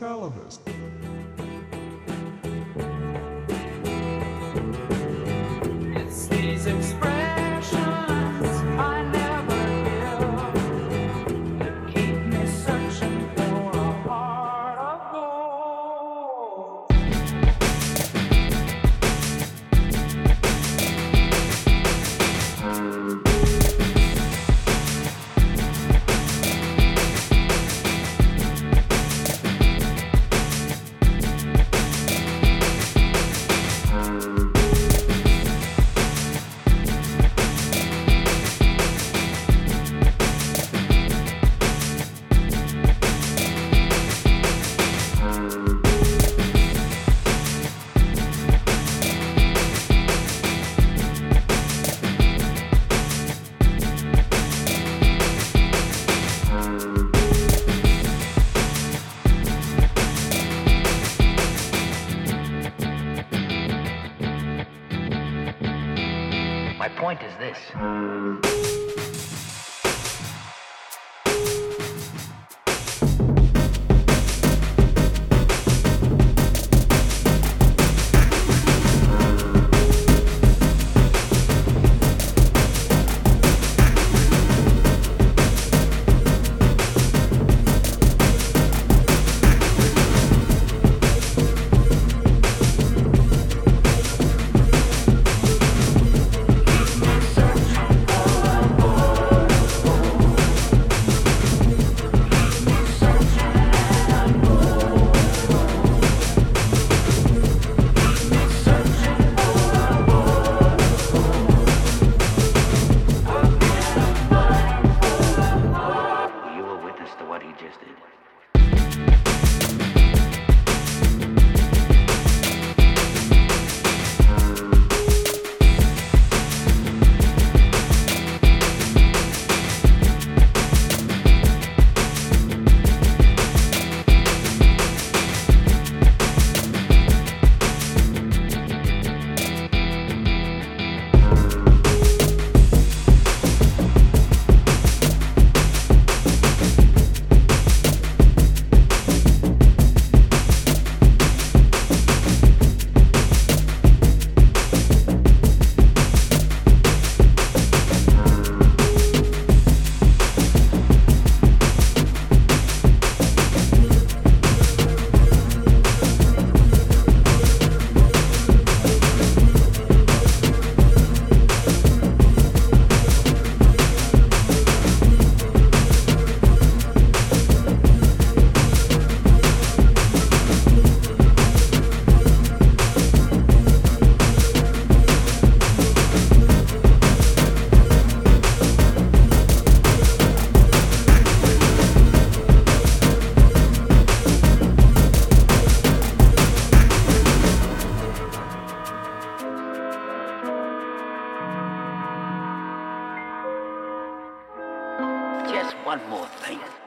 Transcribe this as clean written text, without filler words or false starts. hypothalamus. It's these expressions I never knew that keep me searching for a heart of gold. My point is this. One more thing.